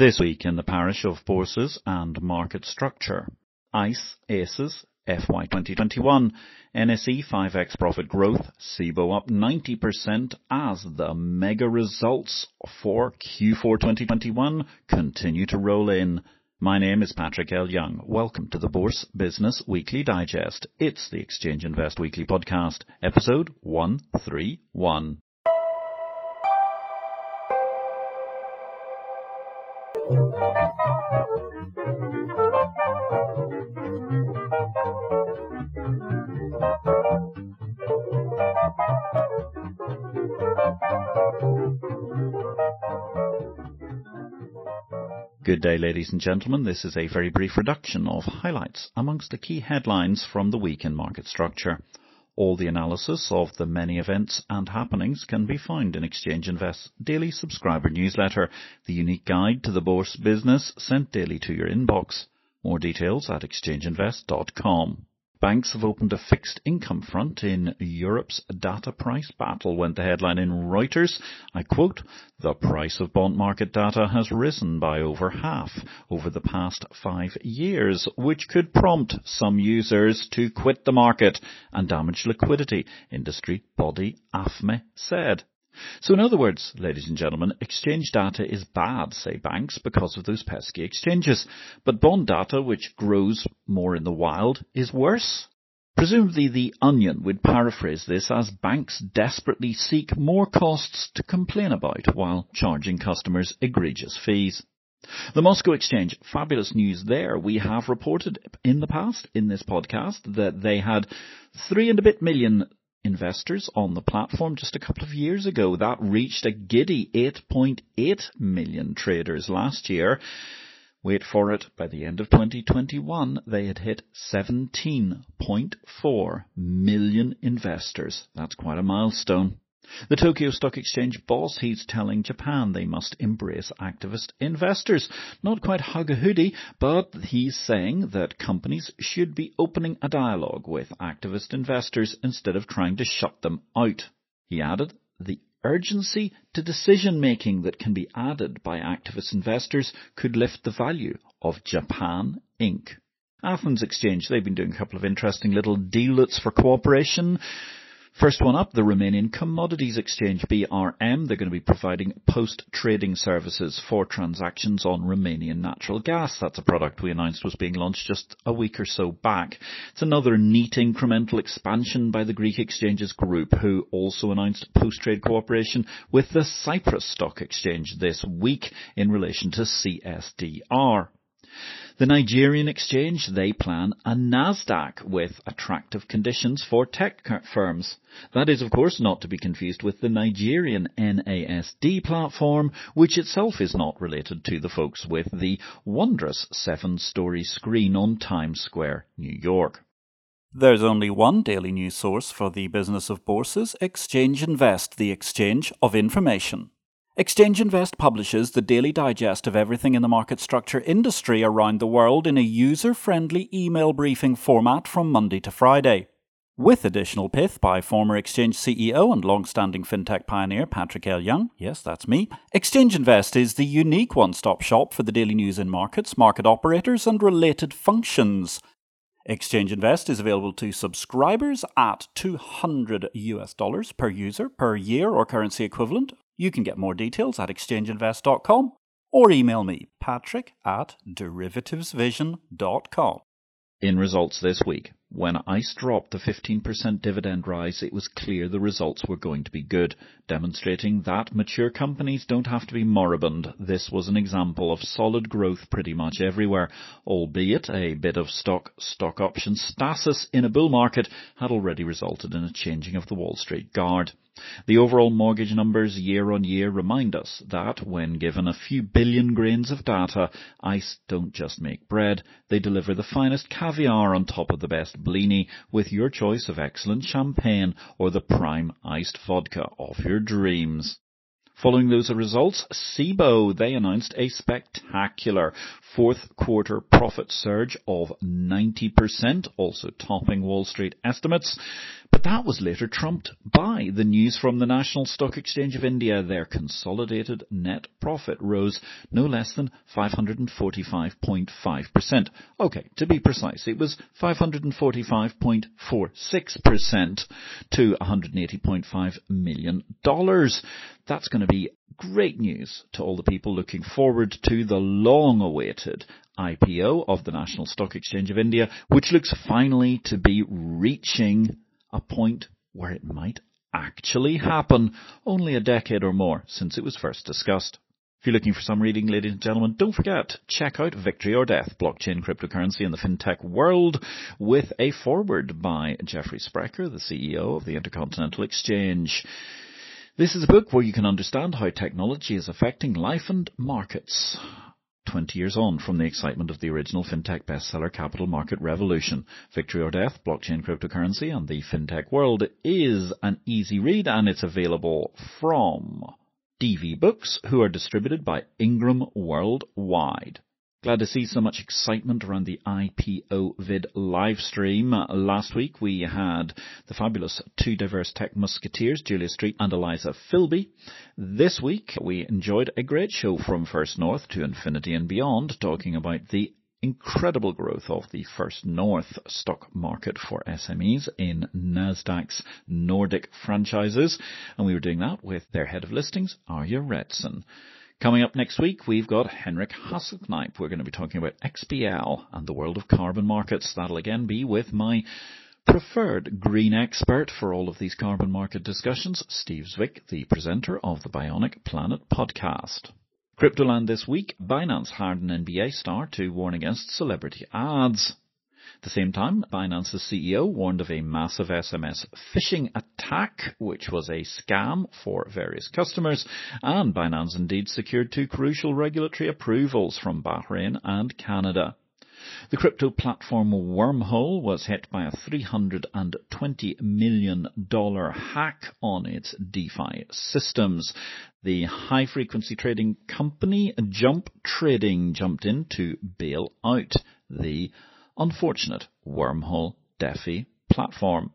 This week in the parish of Bourses and Market Structure. ICE, ACES, FY 2021, NSE 5x profit growth, CBOE up 90% as the mega results for Q4 2021 continue to roll in. My name is Patrick L. Young. Welcome to the Bourse Business Weekly Digest. It's the Exchange Invest Weekly Podcast, episode 131. Good day, ladies and gentlemen. This is a very brief reduction of highlights amongst the key headlines from the week in market structure. All the analysis of the many events and happenings can be found in Exchange Invest's daily subscriber newsletter, the unique guide to the bourse business sent daily to your inbox. More details at exchangeinvest.com. Banks have opened a fixed income front in Europe's data price battle, went the headline in Reuters. I quote, "The price of bond market data has risen by over half over the past 5 years, which could prompt some users to quit the market and damage liquidity," industry body AFME said. So in other words, ladies and gentlemen, exchange data is bad, say banks, because of those pesky exchanges. But bond data, which grows more in the wild, is worse. Presumably The Onion would paraphrase this as banks desperately seek more costs to complain about while charging customers egregious fees. The Moscow Exchange, fabulous news there. We have reported in the past, in this podcast, that they had 3 and a bit million investors on the platform just a couple of years ago. That reached a giddy 8.8 million traders last year. Wait for it, by the end of 2021, they had hit 17.4 million investors. That's quite a milestone. The Tokyo Stock Exchange boss, he's telling Japan they must embrace activist investors. Not quite huggy-hoody, but he's saying that companies should be opening a dialogue with activist investors instead of trying to shut them out. He added, "The urgency to decision-making that can be added by activist investors could lift the value of Japan Inc." Athens Exchange, they've been doing a couple of interesting little dealets for cooperation. First one up, the Romanian Commodities Exchange, BRM. They're going to be providing post-trading services for transactions on Romanian natural gas. That's a product we announced was being launched just a week or so back. It's another neat incremental expansion by the Greek Exchanges Group, who also announced post-trade cooperation with the Cyprus Stock Exchange this week in relation to CSDR. The Nigerian exchange, they plan a NASDAQ with attractive conditions for tech firms. That is, of course, not to be confused with the Nigerian NASD platform, which itself is not related to the folks with the wondrous 7-story screen on Times Square, New York. There's only one daily news source for the business of bourses, Exchange Invest, the exchange of information. Exchange Invest publishes the daily digest of everything in the market structure industry around the world in a user-friendly email briefing format from Monday to Friday, with additional pith by former Exchange CEO and long-standing fintech pioneer Patrick L. Young. Yes, that's me. Exchange Invest is the unique one-stop shop for the daily news in markets, market operators, and related functions. Exchange Invest is available to subscribers at $200 per user per year or currency equivalent. You can get more details at exchangeinvest.com or email me, patrick at derivativesvision.com. In results this week, when ICE dropped the 15% dividend rise, it was clear the results were going to be good, demonstrating that mature companies don't have to be moribund. This was an example of solid growth pretty much everywhere, albeit a bit of stock option stasis in a bull market had already resulted in a changing of the Wall Street Guard. The overall mortgage numbers year on year remind us that when given a few billion grains of data, ICE don't just make bread, they deliver the finest caviar on top of the best blini with your choice of excellent champagne or the prime iced vodka of your dreams. Following those results, CBOE, they announced a spectacular fourth quarter profit surge of 90%, also topping Wall Street estimates. But that was later trumped by the news from the National Stock Exchange of India. Their consolidated net profit rose no less than 545.5%. Okay, to be precise, it was 545.46% to $180.5 million. That's going to be great news to all the people looking forward to the long-awaited IPO of the National Stock Exchange of India, which looks finally to be reaching a point where it might actually happen, only a decade or more since it was first discussed. If you're looking for some reading, ladies and gentlemen, don't forget, check out Victory or Death, Blockchain, Cryptocurrency and the FinTech World, with a foreword by Jeffrey Sprecher, the CEO of the Intercontinental Exchange. This is a book where you can understand how technology is affecting life and markets 20 years on from the excitement of the original fintech bestseller Capital Market Revolution. Victory or Death, Blockchain, Cryptocurrency and the FinTech World is an easy read, and it's available from DV Books, who are distributed by Ingram Worldwide. Glad to see so much excitement around the IPO vid live stream. Last week we had the fabulous two diverse tech musketeers, Julia Street and Eliza Philby. This week we enjoyed a great show from First North to Infinity and Beyond, talking about the incredible growth of the First North stock market for SMEs in NASDAQ's Nordic franchises. And we were doing that with their head of listings, Arya Retson. Coming up next week, we've got Henrik Hasselkneip. We're going to be talking about XBL and the world of carbon markets. That'll again be with my preferred green expert for all of these carbon market discussions, Steve Zwick, the presenter of the Bionic Planet podcast. Cryptoland this week, Binance hired an NBA star to warn against celebrity ads. At the same time, Binance's CEO warned of a massive SMS phishing attack, which was a scam for various customers, and Binance indeed secured two crucial regulatory approvals from Bahrain and Canada. The crypto platform Wormhole was hit by a $320 million hack on its DeFi systems. The high-frequency trading company Jump Trading jumped in to bail out the unfortunate Wormhole DeFi platform.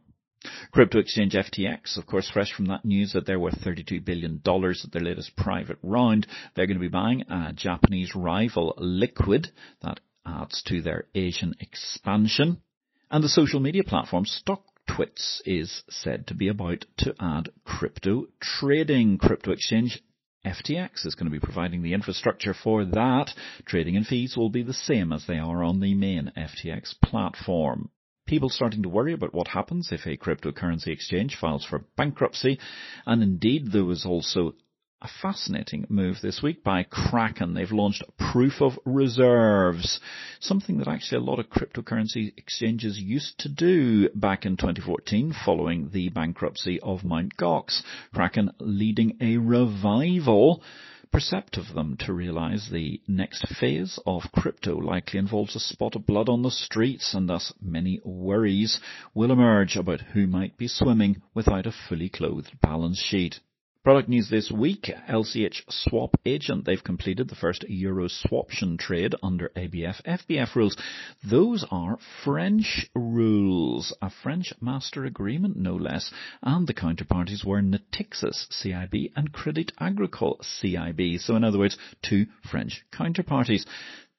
Crypto exchange FTX, of course, fresh from that news that they're worth $32 billion at their latest private round. They're going to be buying a Japanese rival, Liquid. That adds to their Asian expansion. And the social media platform StockTwits is said to be about to add crypto trading. Crypto exchange FTX is going to be providing the infrastructure for that. Trading and fees will be the same as they are on the main FTX platform. People starting to worry about what happens if a cryptocurrency exchange files for bankruptcy. And indeed, there was also a fascinating move this week by Kraken. They've launched proof of reserves, something that actually a lot of cryptocurrency exchanges used to do back in 2014 following the bankruptcy of Mt. Gox. Kraken leading a revival, perceptive of them to realize the next phase of crypto likely involves a spot of blood on the streets, and thus many worries will emerge about who might be swimming without a fully clothed balance sheet. Product news this week, LCH Swap Agent. They've completed the first Euro swaption trade under ABF-FBF rules. Those are French rules, a French master agreement no less, and the counterparties were Natixis CIB and Crédit Agricole CIB. So in other words, two French counterparties.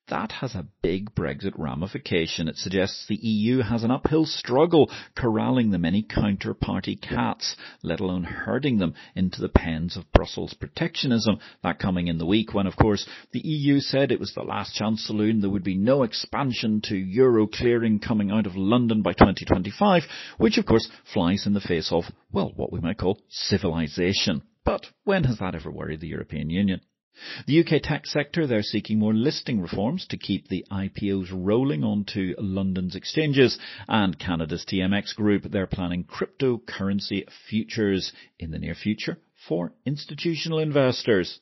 That has a big Brexit ramification. It suggests the EU has an uphill struggle corralling the many counterparty cats, let alone herding them into the pens of Brussels protectionism. That coming in the week when, of course, the EU said it was the last chance saloon. There would be no expansion to euro clearing coming out of London by 2025, which, of course, flies in the face of, well, what we might call civilization. But when has that ever worried the European Union? The UK tech sector, they're seeking more listing reforms to keep the IPOs rolling onto London's exchanges, and Canada's TMX Group, they're planning cryptocurrency futures in the near future for institutional investors.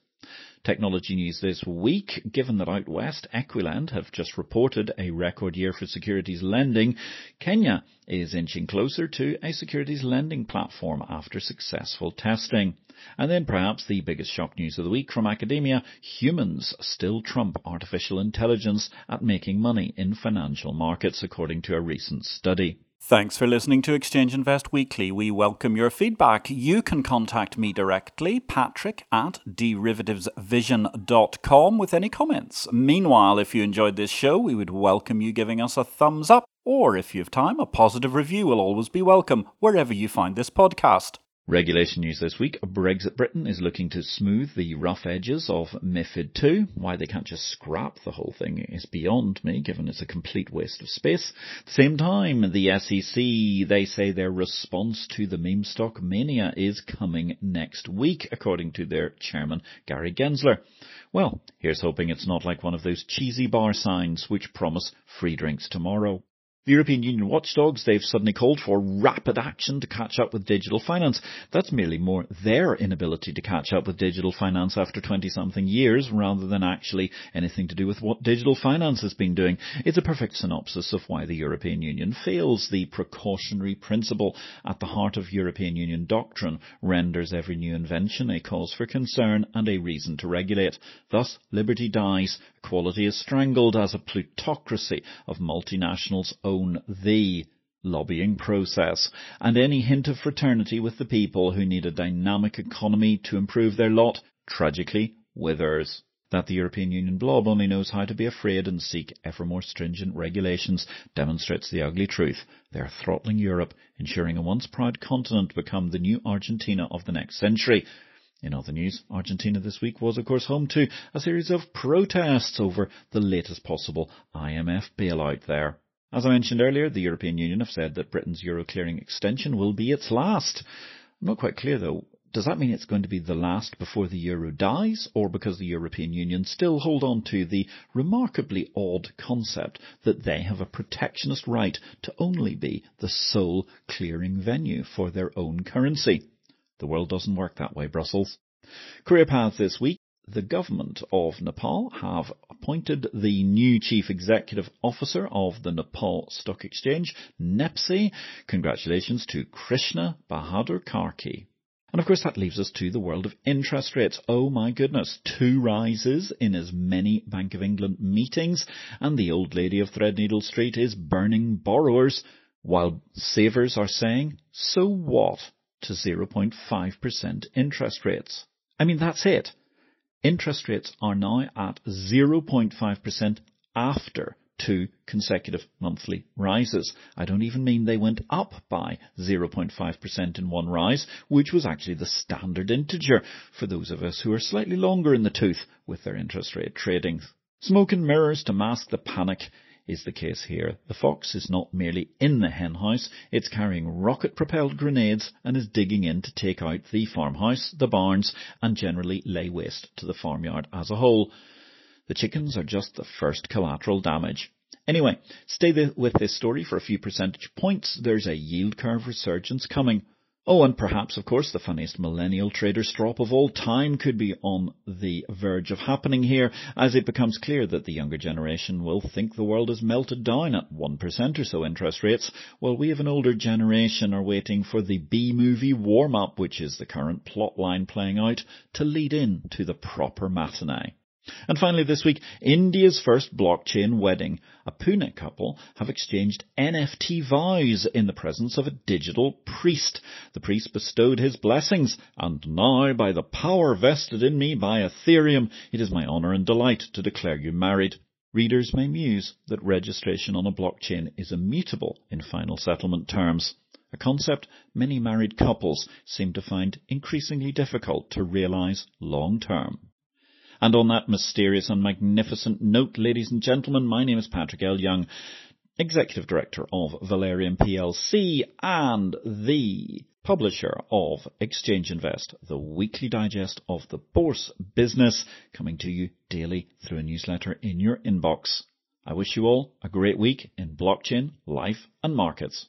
Technology news this week, given that out west, Equiland have just reported a record year for securities lending, Kenya is inching closer to a securities lending platform after successful testing. And then perhaps the biggest shock news of the week from academia, humans still trump artificial intelligence at making money in financial markets, according to a recent study. Thanks for listening to Exchange Invest Weekly. We welcome your feedback. You can contact me directly, patrick@derivativesvision.com, with any comments. Meanwhile, if you enjoyed this show, we would welcome you giving us a thumbs up, or if you have time, a positive review will always be welcome, wherever you find this podcast. Regulation news this week. Brexit Britain is looking to smooth the rough edges of MiFID II. Why they can't just scrap the whole thing is beyond me, given it's a complete waste of space. At the same time, the SEC, they say their response to the meme stock mania is coming next week, according to their chairman, Gary Gensler. Well, here's hoping it's not like one of those cheesy bar signs which promise free drinks tomorrow. The European Union watchdogs, they've suddenly called for rapid action to catch up with digital finance. That's merely more their inability to catch up with digital finance after 20-something years rather than actually anything to do with what digital finance has been doing. It's a perfect synopsis of why the European Union fails. The precautionary principle at the heart of European Union doctrine renders every new invention a cause for concern and a reason to regulate. Thus, liberty dies, equality is strangled as a plutocracy of multinationals own the lobbying process, and any hint of fraternity with the people who need a dynamic economy to improve their lot tragically withers. That the European Union blob only knows how to be afraid and seek ever more stringent regulations demonstrates the ugly truth. They are throttling Europe, ensuring a once proud continent become the new Argentina of the next century. In other news, Argentina this week was, of course, home to a series of protests over the latest possible IMF bailout there. As I mentioned earlier, the European Union have said that Britain's euro clearing extension will be its last. I'm not quite clear, though. Does that mean it's going to be the last before the euro dies, or because the European Union still hold on to the remarkably odd concept that they have a protectionist right to only be the sole clearing venue for their own currency? The world doesn't work that way, Brussels. Career paths this week. The government of Nepal have appointed the new chief executive officer of the Nepal Stock Exchange, NEPSI. Congratulations to Krishna Bahadur Karki. And of course that leaves us to the world of interest rates. Oh my goodness, 2 rises in as many Bank of England meetings, and the old lady of Threadneedle Street is burning borrowers, while savers are saying, so what, to 0.5% interest rates. I mean, that's it. Interest rates are now at 0.5% after 2 consecutive monthly rises. I don't even mean they went up by 0.5% in one rise, which was actually the standard integer for those of us who are slightly longer in the tooth with their interest rate trading. Smoke and mirrors to mask the panic is the case here. The fox is not merely in the hen house, it's carrying rocket-propelled grenades and is digging in to take out the farmhouse, the barns, and generally lay waste to the farmyard as a whole. The chickens are just the first collateral damage. Anyway, stay with this story for a few percentage points. There's a yield curve resurgence coming. Oh, and perhaps, of course, the funniest millennial trader's drop of all time could be on the verge of happening here, as it becomes clear that the younger generation will think the world has melted down at 1% or so interest rates, while we of an older generation are waiting for the B-movie warm-up, which is the current plotline playing out, to lead in to the proper matinee. And finally this week, India's first blockchain wedding. A Pune couple have exchanged NFT vows in the presence of a digital priest. The priest bestowed his blessings, and now, by the power vested in me by Ethereum, it is my honour and delight to declare you married. Readers may muse that registration on a blockchain is immutable in final settlement terms, a concept many married couples seem to find increasingly difficult to realise long term. And on that mysterious and magnificent note, ladies and gentlemen, my name is Patrick L. Young, Executive Director of Valerian plc and the publisher of Exchange Invest, the weekly digest of the bourse business, coming to you daily through a newsletter in your inbox. I wish you all a great week in blockchain, life and markets.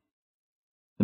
The